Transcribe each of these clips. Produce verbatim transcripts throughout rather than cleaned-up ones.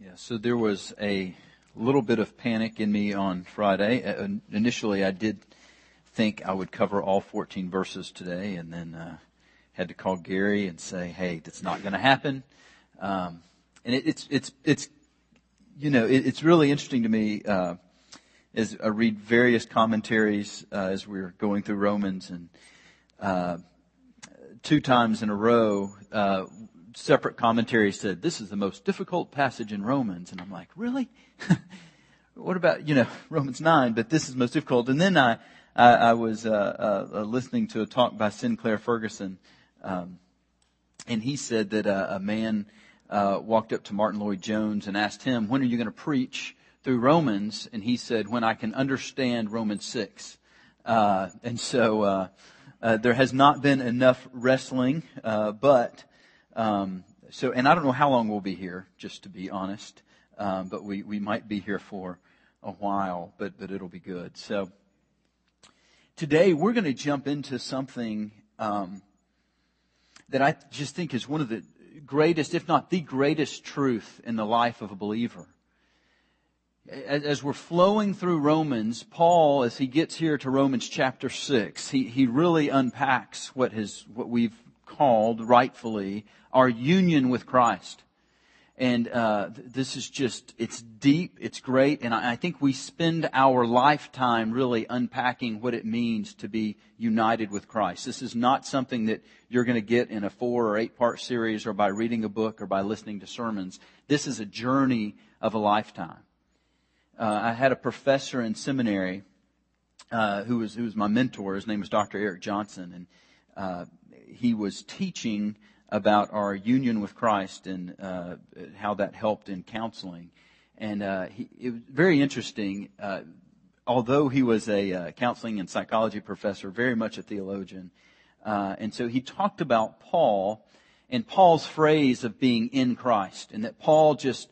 Yeah, so there was a little bit of panic in me on Friday. Uh, initially, I did think I would cover all fourteen verses today, and then uh, had to call Gary and say, hey, that's not going to happen. Um, and it, it's, it's, it's, you know, it, it's really interesting to me uh, as I read various commentaries uh, as we're going through Romans, and uh, two times in a row, uh separate commentary said, this is the most difficult passage in Romans. And I'm like, really? What about, you know, Romans nine, but this is most difficult. And then I, I, I was uh, uh, listening to a talk by Sinclair Ferguson, um, and he said that uh, a man uh, walked up to Martin Lloyd-Jones and asked him, when are you going to preach through Romans? And he said, when I can understand Romans six. Uh, and so uh, uh, there has not been enough wrestling, uh, but... Um, so, and I don't know how long we'll be here, just to be honest, um, but we, we might be here for a while, but, but it'll be good. So today we're going to jump into something um, that I just think is one of the greatest, if not the greatest truth in the life of a believer. As, as we're flowing through Romans, Paul, as he gets here to Romans chapter six, he, he really unpacks what his, what we've called rightfully our union with Christ. And uh, this is just, it's deep, it's great, and I, I think we spend our lifetime really unpacking what it means to be united with Christ. This is not something that you're going to get in a four or eight part series or by reading a book or by listening to sermons. This is a journey of a lifetime. Uh, I had a professor in seminary uh, who was who was my mentor. His name was Doctor Eric Johnson, and uh, he was teaching about our union with Christ and uh, how that helped in counseling. And uh, he, it was very interesting. Uh, although he was a uh, counseling and psychology professor, very much a theologian. Uh, and so he talked about Paul and Paul's phrase of being in Christ, and that Paul just,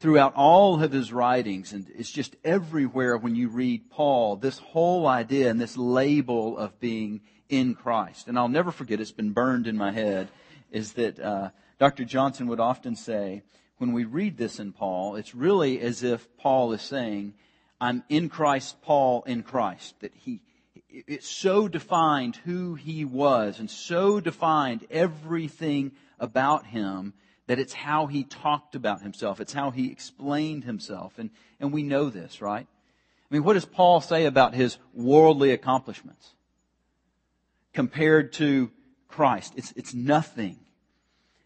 throughout all of his writings, and it's just everywhere when you read Paul, this whole idea and this label of being in Christ. And I'll never forget, it's been burned in my head, is that uh, Doctor Johnson would often say, when we read this in Paul, it's really as if Paul is saying, I'm in Christ, Paul in Christ. That he, it so defined who he was and so defined everything about him that it's how he talked about himself. It's how he explained himself. And, and we know this, right? I mean, what does Paul say about his worldly accomplishments compared to Christ? It's, it's nothing.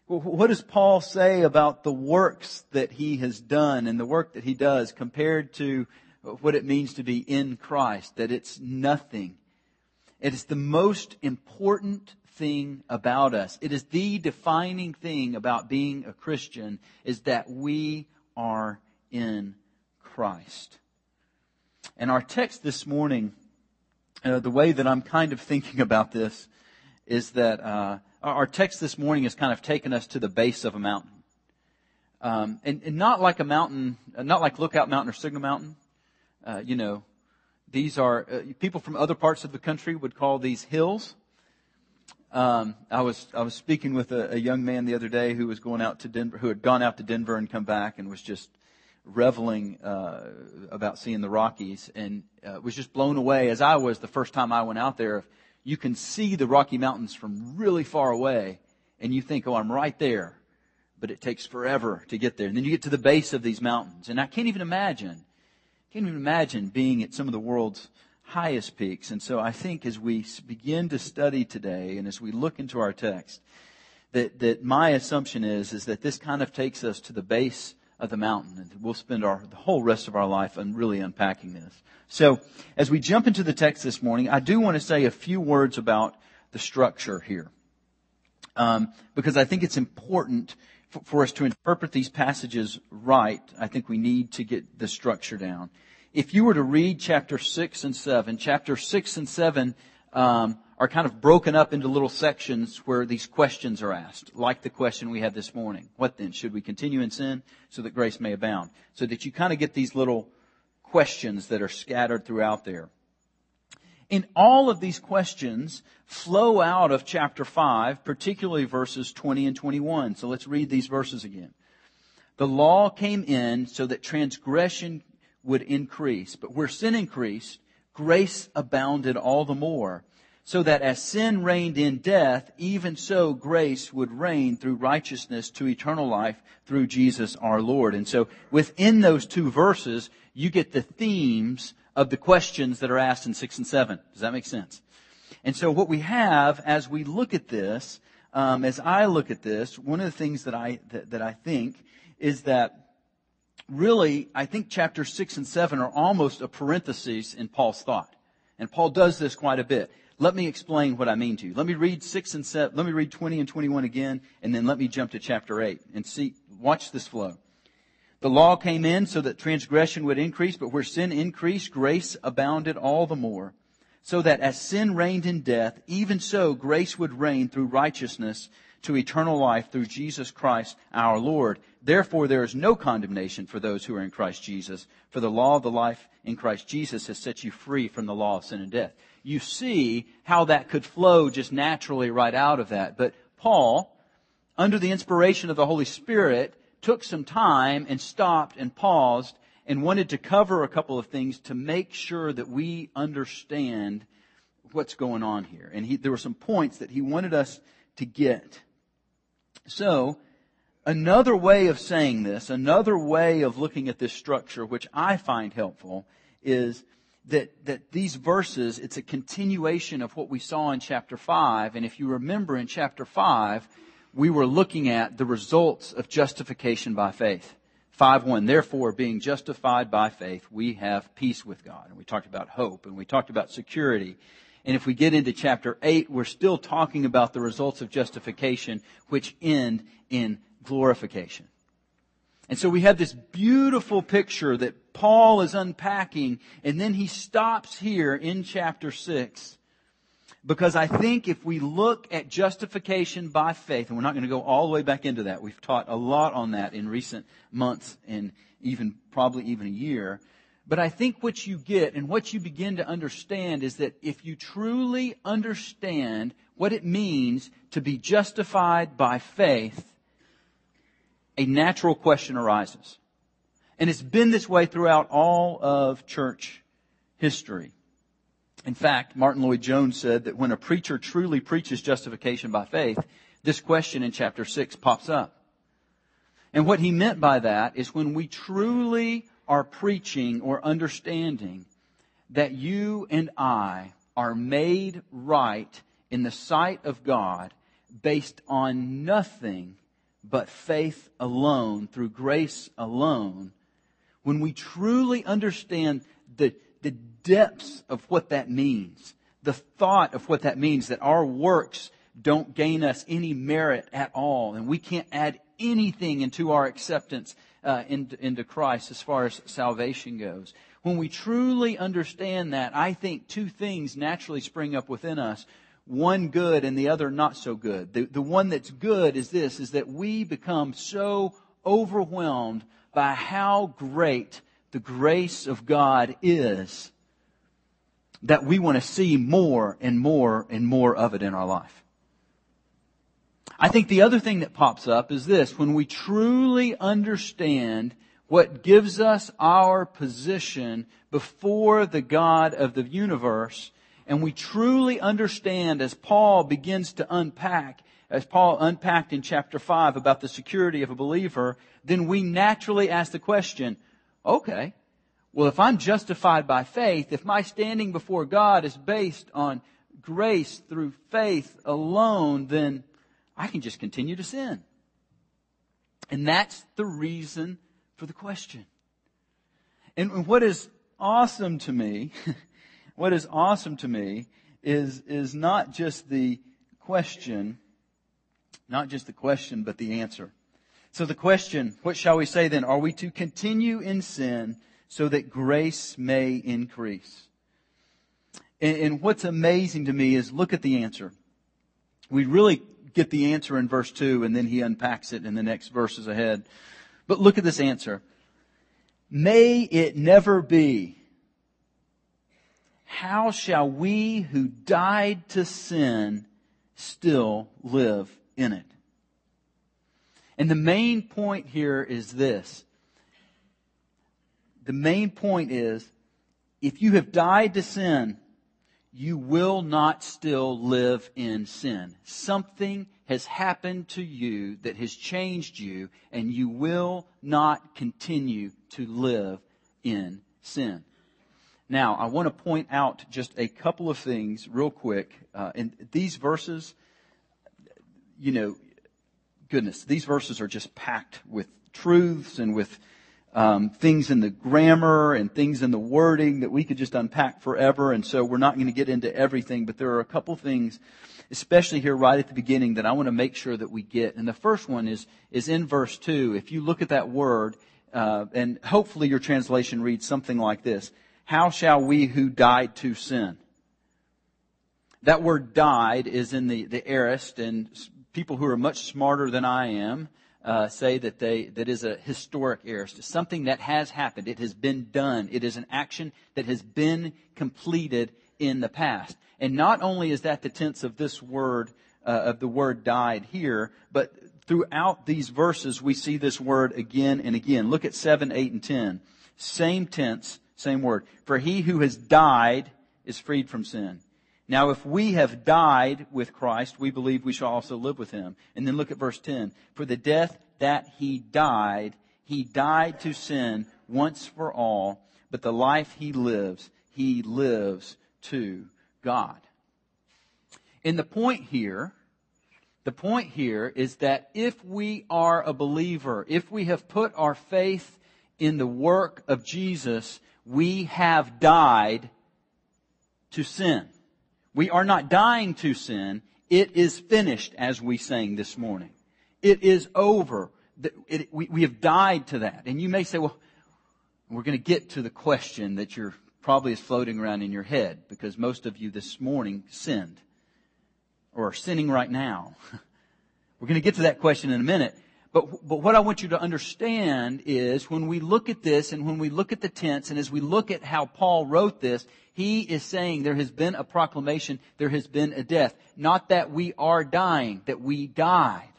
What does Paul say about the works that he has done and the work that he does compared to what it means to be in Christ? That it's nothing. It is the most important thing about us. It is the defining thing about being a Christian, is that we are in Christ. And our text this morning, Uh, the way that I'm kind of thinking about this is that uh, our text this morning has kind of taken us to the base of a mountain. Um, and, and not like a mountain, not like Lookout Mountain or Signal Mountain. Uh, you know, these are, uh, people from other parts of the country would call these hills. Um, I was I was speaking with a, a young man the other day who was going out to Denver, who had gone out to Denver and come back and was just reveling uh, about seeing the Rockies, and uh, was just blown away, as I was the first time I went out there. You can see the Rocky Mountains from really far away, and you think, oh, I'm right there, but it takes forever to get there. And then you get to the base of these mountains, and I can't even imagine, can't even imagine being at some of the world's highest peaks. And so I think as we begin to study today, and as we look into our text, that, that my assumption is, is that this kind of takes us to the base of the mountain, and we'll spend our the whole rest of our life on really unpacking this. So, as we jump into the text this morning, I do want to say a few words about the structure here, um, because I think it's important for, for us to interpret these passages right. I think we need to get the structure down. If you were to read chapter six and seven, chapter six and seven um, are kind of broken up into little sections where these questions are asked, like the question we had this morning. What then? Should we continue in sin so that grace may abound? So that you kind of get these little questions that are scattered throughout there. And all of these questions flow out of chapter five, particularly verses twenty and twenty-one. So let's read these verses again. The law came in so that transgression would increase. But where sin increased, grace abounded all the more. So that as sin reigned in death, even so grace would reign through righteousness to eternal life through Jesus our Lord. And so within those two verses, you get the themes of the questions that are asked in six and seven. Does that make sense? And so what we have as we look at this, um, as I look at this, one of the things that I that, that I think is that really I think chapters six and seven are almost a parenthesis in Paul's thought. And Paul does this quite a bit. Let me explain what I mean to you. Let me read six and seven. Let me read twenty and twenty-one again, and then let me jump to chapter eight and see. Watch this flow. The law came in so that transgression would increase, but where sin increased, grace abounded all the more. So that as sin reigned in death, even so grace would reign through righteousness to eternal life through Jesus Christ our Lord. Therefore, there is no condemnation for those who are in Christ Jesus. For the law of the life in Christ Jesus has set you free from the law of sin and death. You see how that could flow just naturally right out of that. But Paul, under the inspiration of the Holy Spirit, took some time and stopped and paused and wanted to cover a couple of things to make sure that we understand what's going on here. And he, there were some points that he wanted us to get. So, another way of saying this, another way of looking at this structure, which I find helpful, is that, that these verses, it's a continuation of what we saw in chapter five. And if you remember in chapter five, we were looking at the results of justification by faith. five one, therefore, being justified by faith, we have peace with God. And we talked about hope, and we talked about security. And if we get into chapter eight, we're still talking about the results of justification, which end in glorification. And so we have this beautiful picture that Paul is unpacking, and then he stops here in chapter six. Because I think if we look at justification by faith, and we're not going to go all the way back into that. We've taught a lot on that in recent months and even probably even a year. But I think what you get and what you begin to understand is that if you truly understand what it means to be justified by faith, a natural question arises. And it's been this way throughout all of church history. In fact, Martin Lloyd-Jones said that when a preacher truly preaches justification by faith, this question in chapter six pops up. And what he meant by that is when we truly are preaching or understanding that you and I are made right in the sight of God based on nothing but faith alone, through grace alone, when we truly understand the The depths of what that means, the thought of what that means, that our works don't gain us any merit at all, and we can't add anything into our acceptance uh, into, into Christ as far as salvation goes. When we truly understand that, I think two things naturally spring up within us, one good and the other not so good. The, the one that's good is this, is that we become so overwhelmed by how great the grace of God is that we want to see more and more and more of it in our life. I think the other thing that pops up is this. When we truly understand what gives us our position before the God of the universe, and we truly understand, as Paul begins to unpack, as Paul unpacked in chapter five about the security of a believer, then we naturally ask the question, okay, well, if I'm justified by faith, if my standing before God is based on grace through faith alone, then I can just continue to sin. And that's the reason for the question. And what is awesome to me, what is awesome to me is, is not just the question, not just the question, but the answer. So the question, what shall we say then? Are we to continue in sin so that grace may increase? And, and what's amazing to me is look at the answer. We really get the answer in verse two, and then he unpacks it in the next verses ahead. But look at this answer. May it never be. How shall we who died to sin still live in it? And the main point here is this. The main point is, if you have died to sin, you will not still live in sin. Something has happened to you that has changed you, and you will not continue to live in sin. Now, I want to point out just a couple of things real quick. Uh, and these verses, you know, goodness, these verses are just packed with truths and with um, things in the grammar and things in the wording that we could just unpack forever. And so we're not going to get into everything, but there are a couple things, especially here right at the beginning, that I want to make sure that we get. And the first one is is in verse two. If you look at that word, uh, and hopefully your translation reads something like this. How shall we who died to sin? That word died is in the, the aorist, and people who are much smarter than I am uh, say that they that is a historic aorist. It's something that has happened. It has been done. It is an action that has been completed in the past. And not only is that the tense of this word, uh, of the word died here, but throughout these verses we see this word again and again. Look at seven, eight, and ten. Same tense. Same word. For he who has died is freed from sin. Now, if we have died with Christ, we believe we shall also live with him. And then look at verse ten. For the death that he died, he died to sin once for all. But the life he lives, he lives to God. And the point here, the point here is that if we are a believer, if we have put our faith in the work of Jesus, we have died to sin. We are not dying to sin. It is finished, as we sang this morning. It is over. It, it, we, we have died to that. And you may say, well, we're going to get to the question that you're probably is floating around in your head, because most of you this morning sinned or are sinning right now. We're going to get to that question in a minute. But, but what I want you to understand is when we look at this and when we look at the tense and as we look at how Paul wrote this, he is saying there has been a proclamation, there has been a death. Not that we are dying, that we died.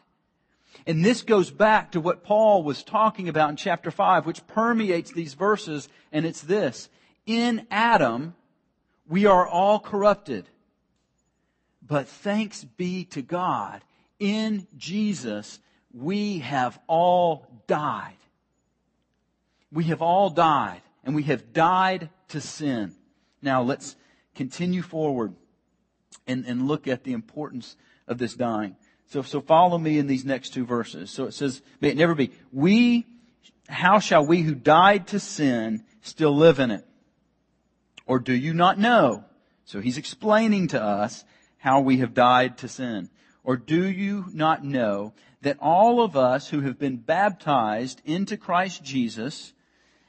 And this goes back to what Paul was talking about in chapter five, which permeates these verses, and it's this. In Adam, we are all corrupted. But thanks be to God, in Jesus, we have all died. We have all died, and we have died to sin. Now let's continue forward and, and look at the importance of this dying. So, so follow me in these next two verses. So it says, may it never be, we, how shall we who died to sin still live in it? Or do you not know? So he's explaining to us how we have died to sin. Or do you not know that all of us who have been baptized into Christ Jesus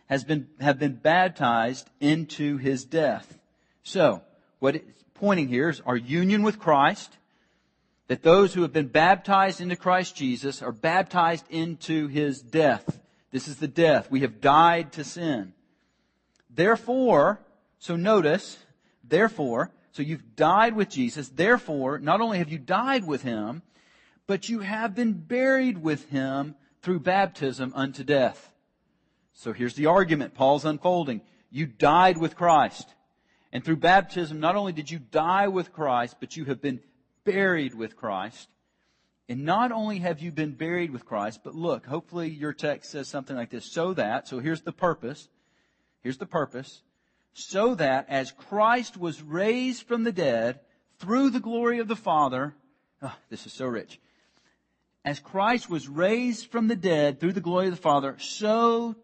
has been, have been baptized into his death? So, what it's pointing here is our union with Christ, that those who have been baptized into Christ Jesus are baptized into his death. This is the death. We have died to sin. Therefore, so notice, therefore, so you've died with Jesus. Therefore, not only have you died with him, but you have been buried with him through baptism unto death. So here's the argument Paul's unfolding. You died with Christ. And through baptism, not only did you die with Christ, but you have been buried with Christ. And not only have you been buried with Christ, but look, hopefully your text says something like this. So that, so here's the purpose. Here's the purpose. So that as Christ was raised from the dead through the glory of the Father, oh, this is so rich. As Christ was raised from the dead through the glory of the Father, so,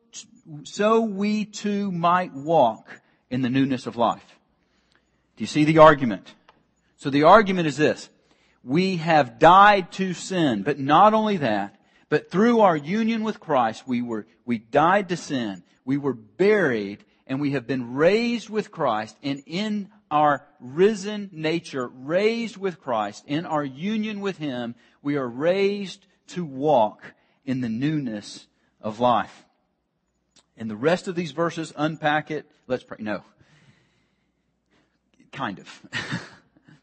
so we too might walk in the newness of life. Do you see the argument? So the argument is this. We have died to sin, but not only that, but through our union with Christ, we were, we died to sin, we were buried, and we have been raised with Christ, and in our risen nature, raised with Christ, in our union with him, we are raised to walk in the newness of life. And the rest of these verses, unpack it. Let's pray. No. Kind of.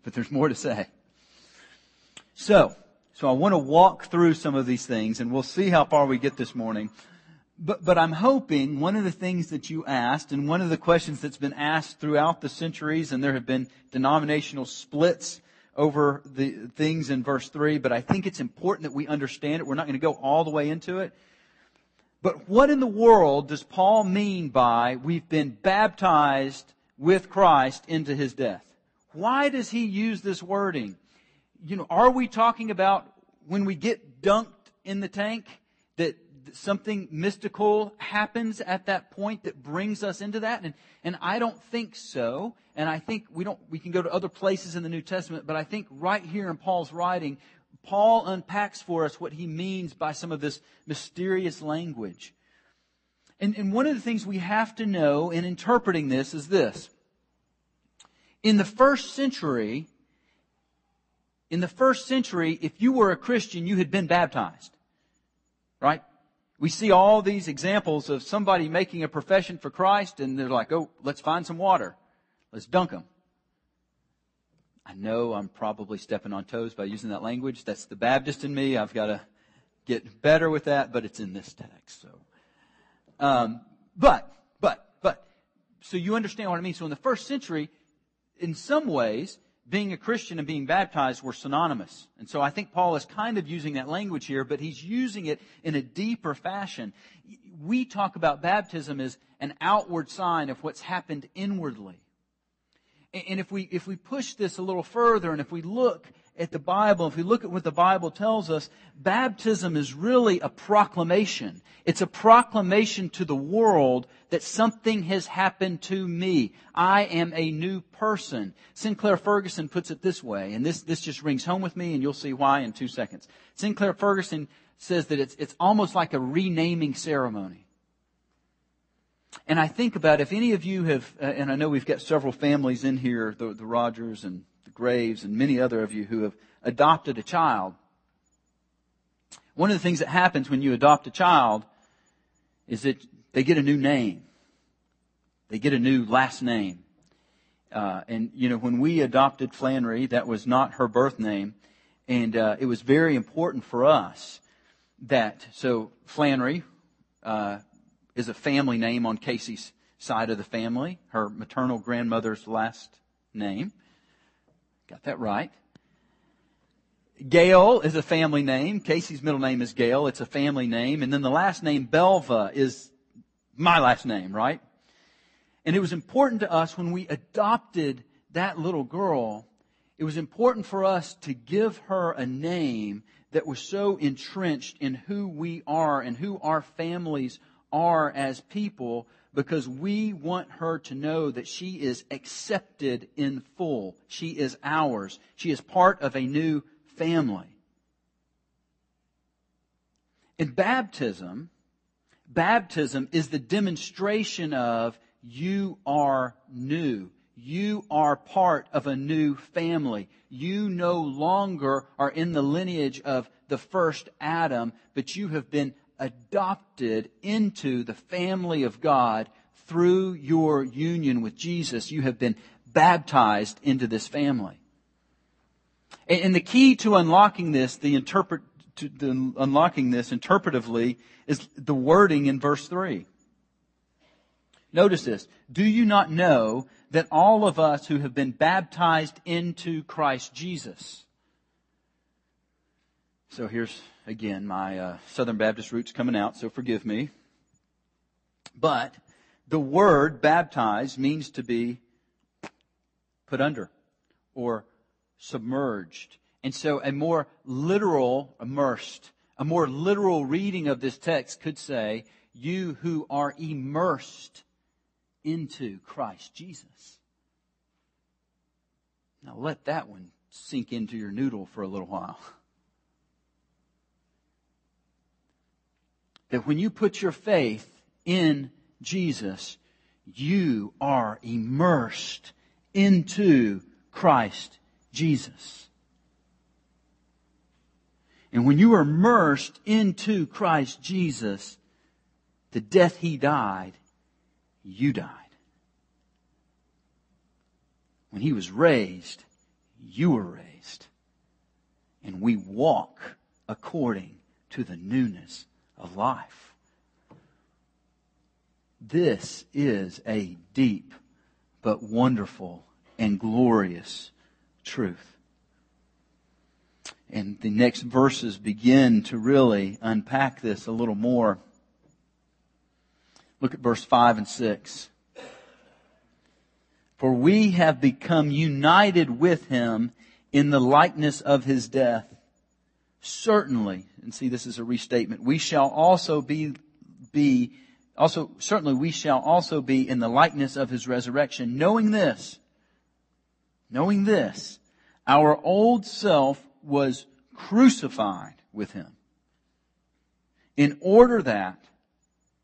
But there's more to say. So, So I want to walk through some of these things, and we'll see how far we get this morning. But, but I'm hoping one of the things that you asked, and one of the questions that's been asked throughout the centuries, and there have been denominational splits over the things in verse three, but I think it's important that we understand it. We're not going to go all the way into it. But what in the world does Paul mean by we've been baptized with Christ into his death? Why does he use this wording? You know, are we talking about when we get dunked in the tank, that something mystical happens at that point that brings us into that? And, and I don't think so. And I think we don't, we can go to other places in the New Testament, but I think right here in Paul's writing, Paul unpacks for us what he means by some of this mysterious language. And, and one of the things we have to know in interpreting this is this. In the first century, in the first century, if you were a Christian, you had been baptized, right? We see all these examples of somebody making a profession for Christ, and they're like, oh, let's find some water. Let's dunk them. I know I'm probably stepping on toes by using that language. That's the Baptist in me. I've got to get better with that, but it's in this text. So, um, but, but, but, so you understand what I mean. So in the first century, in some ways, being a Christian and being baptized were synonymous. And so I think Paul is kind of using that language here, but he's using it in a deeper fashion. We talk about baptism as an outward sign of what's happened inwardly. And if we if we push this a little further, and if we look at the Bible, if we look at what the Bible tells us, baptism is really a proclamation. It's a proclamation to the world that something has happened to me. I am a new person. Sinclair Ferguson puts it this way, and this, this just rings home with me, and you'll see why in two seconds. Sinclair Ferguson says that it's it's almost like a renaming ceremony. And I think about if any of you have, uh, and I know we've got several families in here, the, the Rogers and the Graves and many other of you who have adopted a child. One of the things that happens when you adopt a child is that they get a new name. They get a new last name. Uh, and, you know, when we adopted Flannery, that was not her birth name. And uh, it was very important for us that, so Flannery, uh, is a family name on Casey's side of the family, her maternal grandmother's last name. Got that right. Gail is a family name. Casey's middle name is Gail. It's a family name. And then the last name, Belva, is my last name, right? And it was important to us when we adopted that little girl, it was important for us to give her a name that was so entrenched in who we are and who our families are. are as people, because we want her to know that she is accepted in full. She is ours. She is part of a new family. In baptism, baptism is the demonstration of you are new. You are part of a new family. You no longer are in the lineage of the first Adam, but you have been adopted into the family of God through your union with Jesus. You have been baptized into this family. And the key to unlocking this, the interpret, to the unlocking this interpretively, is the wording in verse three. Notice this. Do you not know that all of us who have been baptized into Christ Jesus? So here's, again, my uh, Southern Baptist roots coming out, so forgive me. But the word baptize means to be put under or submerged. And so a more literal, immersed, a more literal reading of this text could say, you who are immersed into Christ Jesus. Now let that one sink into your noodle for a little while. That when you put your faith in Jesus, you are immersed into Christ Jesus. And when you are immersed into Christ Jesus, the death He died, you died. When He was raised, you were raised. and we walk according to the newness of life. This is a deep but wonderful and glorious truth. And the next verses begin to really unpack this a little more. Look at verse five and six. For we have become united with him in the likeness of his death. Certainly, and see, this is a restatement, we shall also be, be, also, certainly we shall also be in the likeness of his resurrection, knowing this, knowing this, our old self was crucified with him, in order that,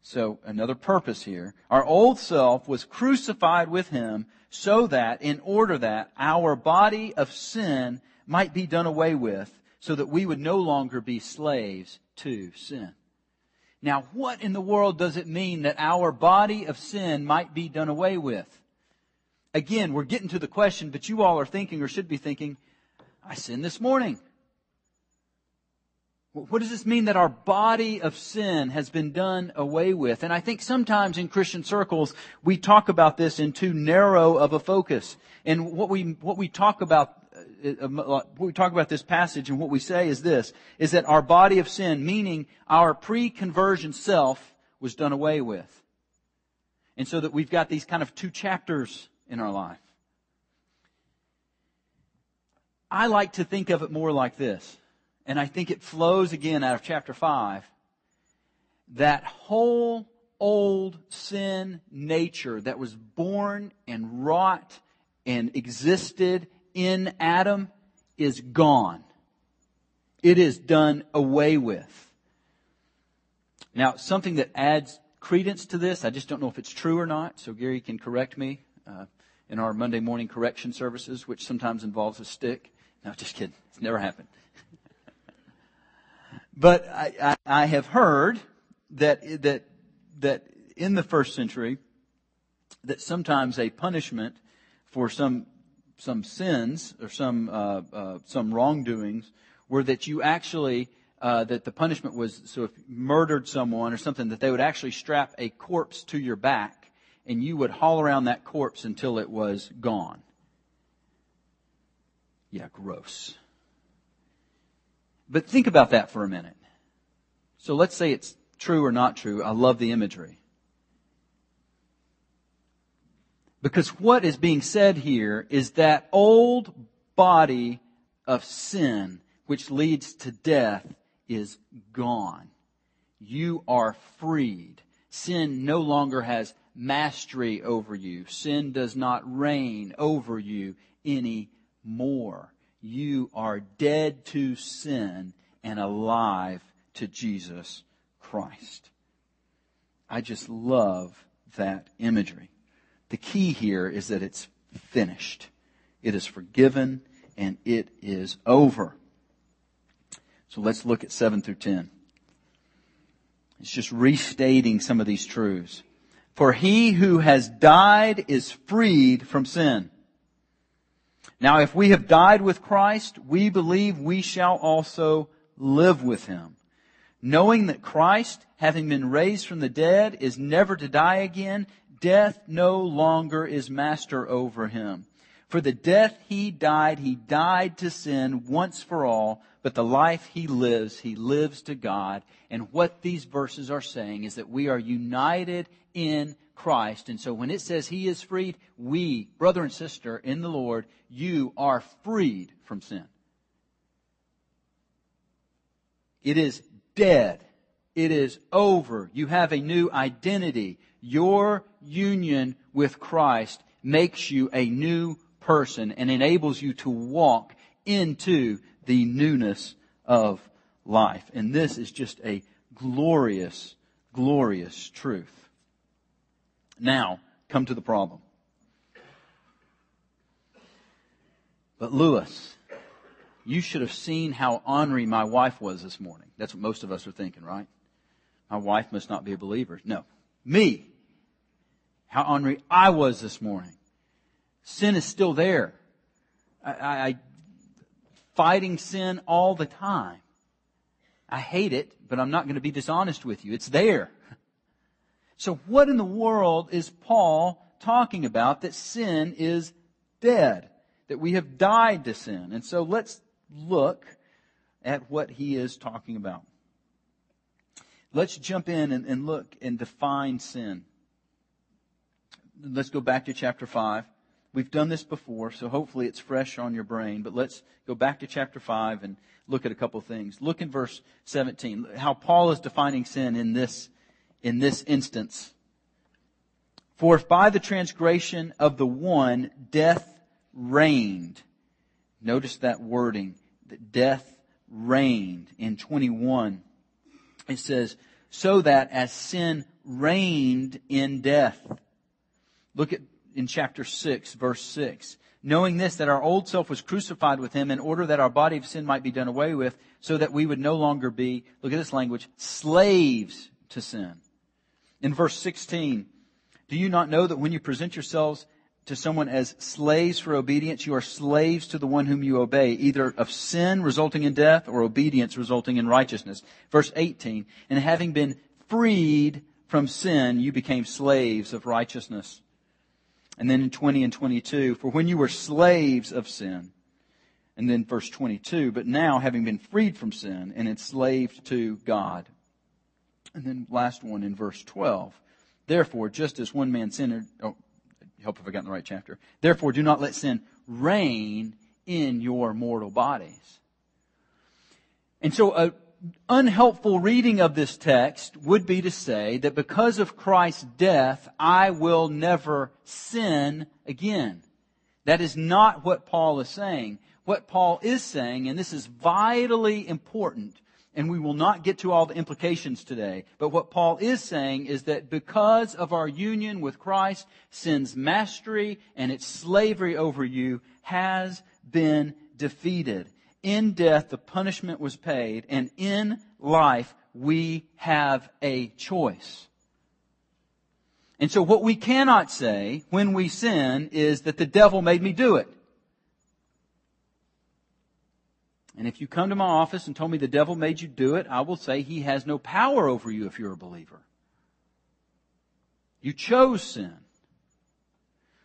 so another purpose here, our old self was crucified with him, so that, in order that, our body of sin might be done away with, so that we would no longer be slaves to sin. Now, what in the world does it mean that our body of sin might be done away with? Again, we're getting to the question, but you all are thinking, or should be thinking, I sinned this morning. What does this mean that our body of sin has been done away with? And I think sometimes in Christian circles, we talk about this in too narrow of a focus. And what we, what we talk about, what we talk about this passage and what we say is this, is that our body of sin, meaning our pre-conversion self, was done away with. And so that we've got these kind of two chapters in our life. I like to think of it more like this. And I think it flows again out of chapter five. That whole old sin nature that was born and wrought and existed in Adam is gone. It is done away with. Now, something that adds credence to this, I just don't know if it's true or not, so Gary can correct me uh, in our Monday morning correction services, which sometimes involves a stick. No, just kidding. It's never happened. But I, I, I have heard that that that in the first century, that sometimes a punishment for some some sins or some uh, uh, some wrongdoings were that you actually uh, that the punishment was, so if you murdered someone or something, that they would actually strap a corpse to your back and you would haul around that corpse until it was gone. Yeah, gross. But think about that for a minute. So let's say it's true or not true. I love the imagery. Because what is being said here is that old body of sin, which leads to death, is gone. You are freed. Sin no longer has mastery over you. Sin does not reign over you anymore. You are dead to sin and alive to Jesus Christ. I just love that imagery. The key here is that it's finished. It is forgiven and it is over. So let's look at seven through ten. It's just restating some of these truths. For he who has died is freed from sin. Now, if we have died with Christ, we believe we shall also live with him, knowing that Christ, having been raised from the dead, is never to die again. Death no longer is master over him. For the death he died, he died to sin once for all, but the life he lives, he lives to God. And what these verses are saying is that we are united in Christ. And so when it says he is freed, we, brother and sister in the Lord, you are freed from sin. It is dead. It is over. You have a new identity. Your union with Christ makes you a new person and enables you to walk into the newness of life. And this is just a glorious, glorious truth. Now, come to the problem. But Lewis, you should have seen how ornery my wife was this morning. That's what most of us are thinking, right? My wife must not be a believer. No, me. How ornery I was this morning. Sin is still there. I, I, I fighting sin all the time. I hate it, but I'm not going to be dishonest with you. It's there. So what in the world is Paul talking about that sin is dead, that we have died to sin? And so let's look at what he is talking about. Let's jump in and, and look and define sin. Let's go back to chapter five. We've done this before, so hopefully it's fresh on your brain. But let's go back to chapter five and look at a couple of things. Look in verse seventeen, how Paul is defining sin in this, in this instance. For if by the transgression of the one, death reigned. Notice that wording, that death reigned. In twenty-one, it says, so that as sin reigned in death. Look at in chapter six, verse six. Knowing this, that our old self was crucified with him in order that our body of sin might be done away with, so that we would no longer be, look at this language, slaves to sin. In verse sixteen, do you not know that when you present yourselves to someone as slaves for obedience, you are slaves to the one whom you obey, either of sin resulting in death or obedience resulting in righteousness? Verse eighteen, and having been freed from sin, you became slaves of righteousness. And then in twenty and twenty-two, for when you were slaves of sin, and then verse twenty-two, but now having been freed from sin and enslaved to God. And then last one in verse twelve, therefore, just as one man sinned, oh, I hope I've gotten the right chapter. Therefore, do not let sin reign in your mortal bodies. And so a unhelpful reading of this text would be to say that because of Christ's death, I will never sin again. That is not what Paul is saying. What Paul is saying, and this is vitally important, and we will not get to all the implications today, but what Paul is saying is that because of our union with Christ, sin's mastery and its slavery over you has been defeated. In death, the punishment was paid, and in life, we have a choice. And so what we cannot say when we sin is that the devil made me do it. And if you come to my office and told me the devil made you do it, I will say he has no power over you if you're a believer. You chose sin.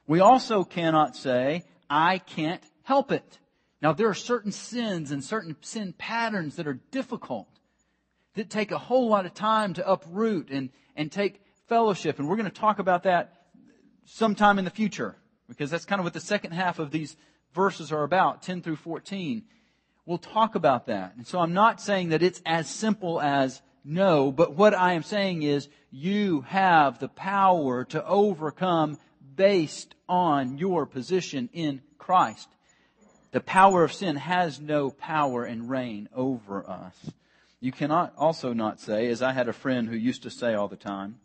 We also cannot say, I can't help it. Now, there are certain sins and certain sin patterns that are difficult, that take a whole lot of time to uproot and, and take fellowship. And we're going to talk about that sometime in the future, because that's kind of what the second half of these verses are about, ten through fourteen. We'll talk about that. And so I'm not saying that it's as simple as no, but what I am saying is you have the power to overcome based on your position in Christ. The power of sin has no power and reign over us. You cannot also not say, as I had a friend who used to say all the time,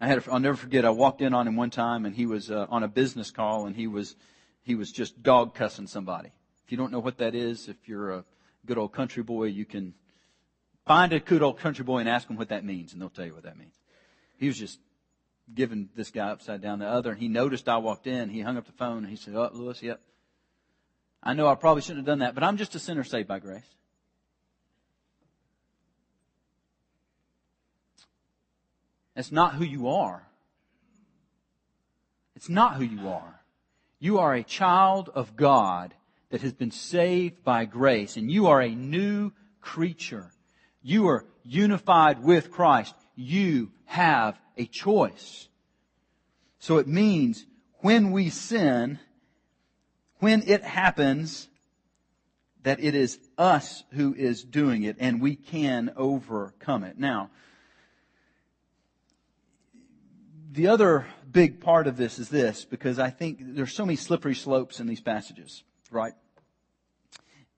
I had a, I'll never forget, I walked in on him one time and he was uh, on a business call and he was he was just dog cussing somebody. If you don't know what that is, if you're a good old country boy, you can find a good old country boy and ask him what that means and they'll tell you what that means. He was just giving this guy upside down the other, and he noticed I walked in, he hung up the phone and he said, oh, Lewis, yep. I know I probably shouldn't have done that, but I'm just a sinner saved by grace. That's not who you are. It's not who you are. You are a child of God that has been saved by grace, and you are a new creature. You are unified with Christ. You have a choice. So it means when we sin, when it happens, that it is us who is doing it, and we can overcome it. Now, the other big part of this is this, because I think there's so many slippery slopes in these passages, right?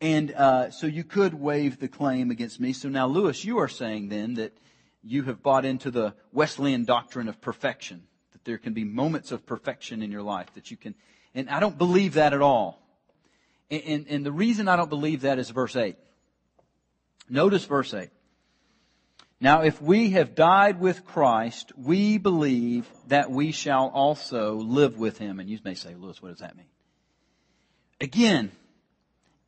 And uh, so you could waive the claim against me. So now, Lewis, you are saying then that you have bought into the Wesleyan doctrine of perfection, that there can be moments of perfection in your life, that you can... And I don't believe that at all. And, and, and the reason I don't believe that is verse eight. Notice verse eight. Now, if we have died with Christ, we believe that we shall also live with him. And you may say, Lewis, what does that mean? Again,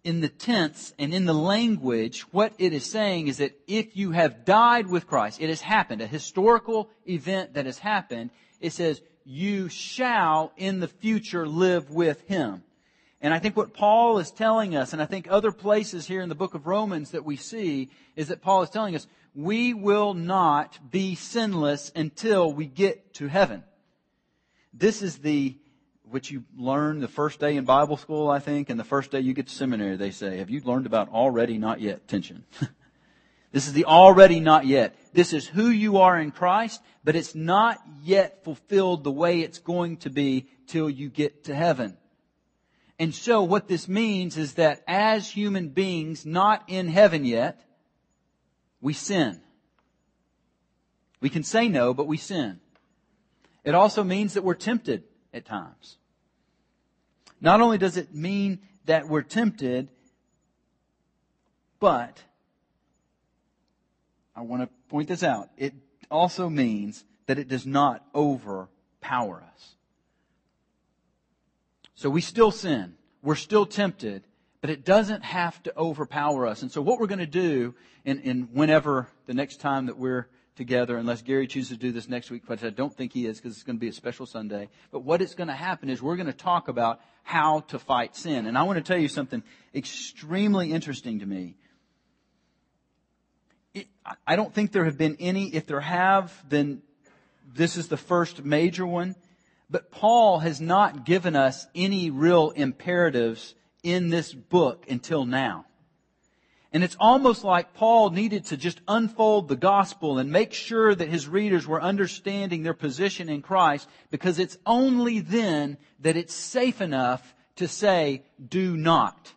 in the tense and in the language, what it is saying is that if you have died with Christ, it has happened, a historical event that has happened, it says you shall in the future live with him. And I think what Paul is telling us, and I think other places here in the book of Romans that we see, is that Paul is telling us we will not be sinless until we get to heaven. This is the, which you learn the first day in Bible school, I think, and the first day you get to seminary, they say, have you learned about already not yet tension? This is the already not yet. This is who you are in Christ, but it's not yet fulfilled the way it's going to be till you get to heaven. And so what this means is that as human beings not in heaven yet, we sin. We can say no, but we sin. It also means that we're tempted at times. Not only does it mean that we're tempted, but I want to point this out. It also means that it does not overpower us. So we still sin. We're still tempted, but it doesn't have to overpower us. And so what we're going to do in, in whenever the next time that we're together, unless Gary chooses to do this next week, but I don't think he is because it's going to be a special Sunday. But what is going to happen is we're going to talk about how to fight sin. And I want to tell you something extremely interesting to me. It, I don't think there have been any. If there have, then this is the first major one. But Paul has not given us any real imperatives in this book until now. And it's almost like Paul needed to just unfold the gospel and make sure that his readers were understanding their position in Christ, because it's only then that it's safe enough to say, do not.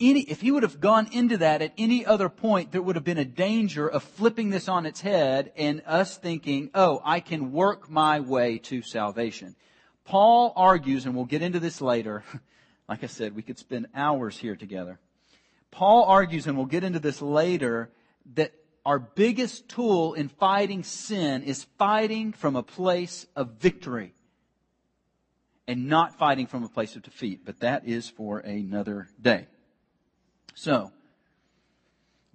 Any, if he would have gone into that at any other point, there would have been a danger of flipping this on its head and us thinking, oh, I can work my way to salvation. Paul argues, and we'll get into this later. Like I said, we could spend hours here together. Paul argues, and we'll get into this later, that our biggest tool in fighting sin is fighting from a place of victory and not fighting from a place of defeat. But that is for another day. So,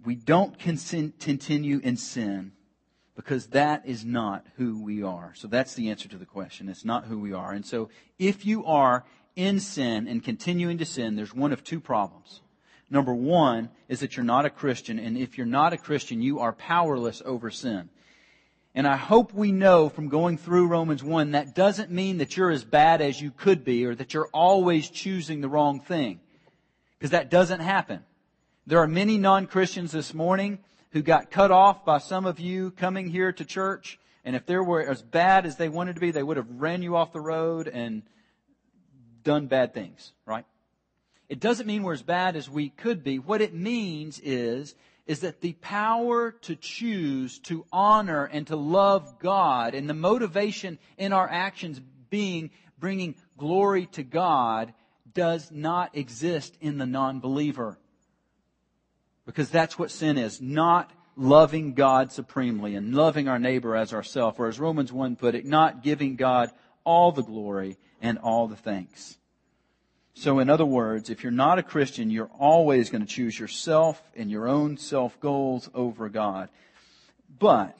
we don't continue in sin because that is not who we are. So that's the answer to the question. It's not who we are. And so if you are in sin and continuing to sin, there's one of two problems. Number one is that you're not a Christian, and if you're not a Christian, you are powerless over sin. And I hope we know from going through Romans one, that doesn't mean that you're as bad as you could be or that you're always choosing the wrong thing, because that doesn't happen. There are many non-Christians this morning who got cut off by some of you coming here to church, and if they were as bad as they wanted to be, they would have ran you off the road and done bad things, right? It doesn't mean we're as bad as we could be. What it means is, is that the power to choose, to honor, and to love God, and the motivation in our actions being bringing glory to God, does not exist in the non-believer. Because that's what sin is, not loving God supremely and loving our neighbor as ourselves, or as Romans one put it, not giving God all the glory and all the thanks. So in other words, if you're not a Christian, you're always going to choose yourself and your own self-goals over God. But,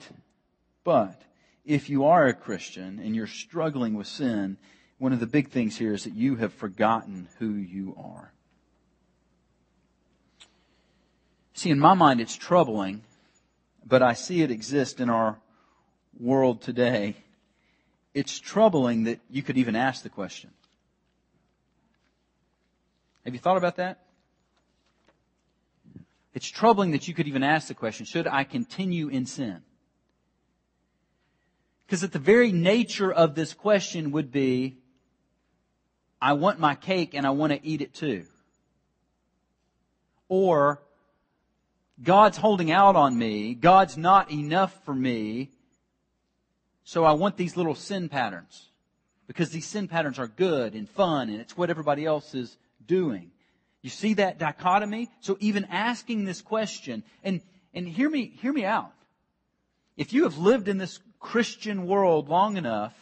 but, if you are a Christian and you're struggling with sin, one of the big things here is that you have forgotten who you are. See, in my mind it's troubling, but I see it exist in our world today. It's troubling that you could even ask the question. Have you thought about that? It's troubling that you could even ask the question, should I continue in sin? Because at the very nature of this question would be, I want my cake and I want to eat it too. Or, God's holding out on me, God's not enough for me, so I want these little sin patterns. Because these sin patterns are good and fun and it's what everybody else is doing. You see that dichotomy? So even asking this question, and and hear me hear me out. If you have lived in this Christian world long enough,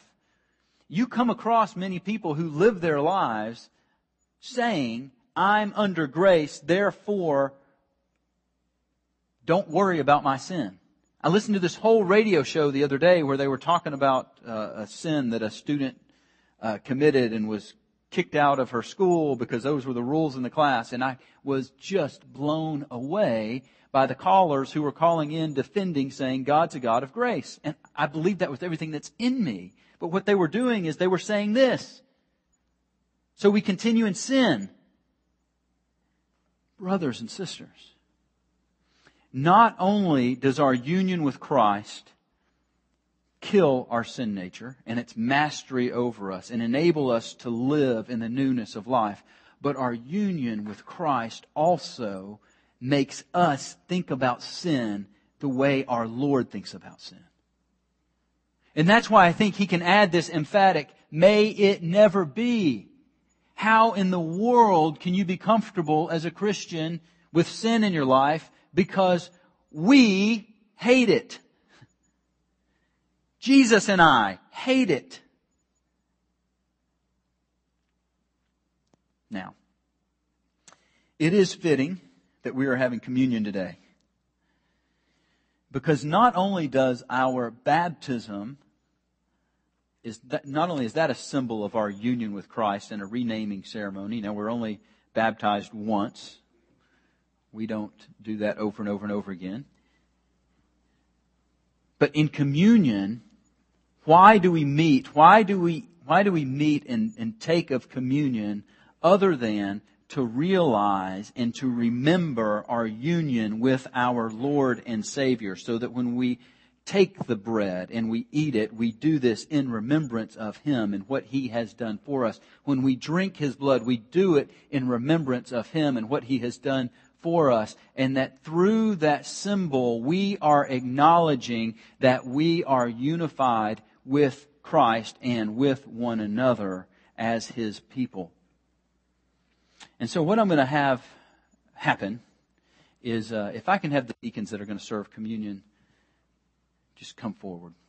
you come across many people who live their lives saying, I'm under grace, therefore don't worry about my sin. I listened to this whole radio show the other day where they were talking about uh, a sin that a student uh, committed and was kicked out of her school because those were the rules in the class. And I was just blown away by the callers who were calling in defending, saying God's a God of grace. And I believe that with everything that's in me. But what they were doing is they were saying this: so we continue in sin. Brothers and sisters, not only does our union with Christ kill our sin nature and its mastery over us and enable us to live in the newness of life, but our union with Christ also makes us think about sin the way our Lord thinks about sin. And that's why I think he can add this emphatic, may it never be. How in the world can you be comfortable as a Christian with sin in your life? Because we hate it. Jesus and I hate it. Now, it is fitting that we are having communion today, because not only does our baptism Is that, not only is that a symbol of our union with Christ and a renaming ceremony. Now, we're only baptized once. We don't do that over and over and over again. But in communion, why do we meet? Why do we, why do we meet and, and take of communion other than to realize and to remember our union with our Lord and Savior, so that when we take the bread and we eat it, we do this in remembrance of Him and what He has done for us. When we drink His blood, we do it in remembrance of Him and what He has done for us. And that through that symbol, we are acknowledging that we are unified with Christ and with one another as His people. And so what I'm going to have happen is, uh, if I can have the deacons that are going to serve communion just come forward.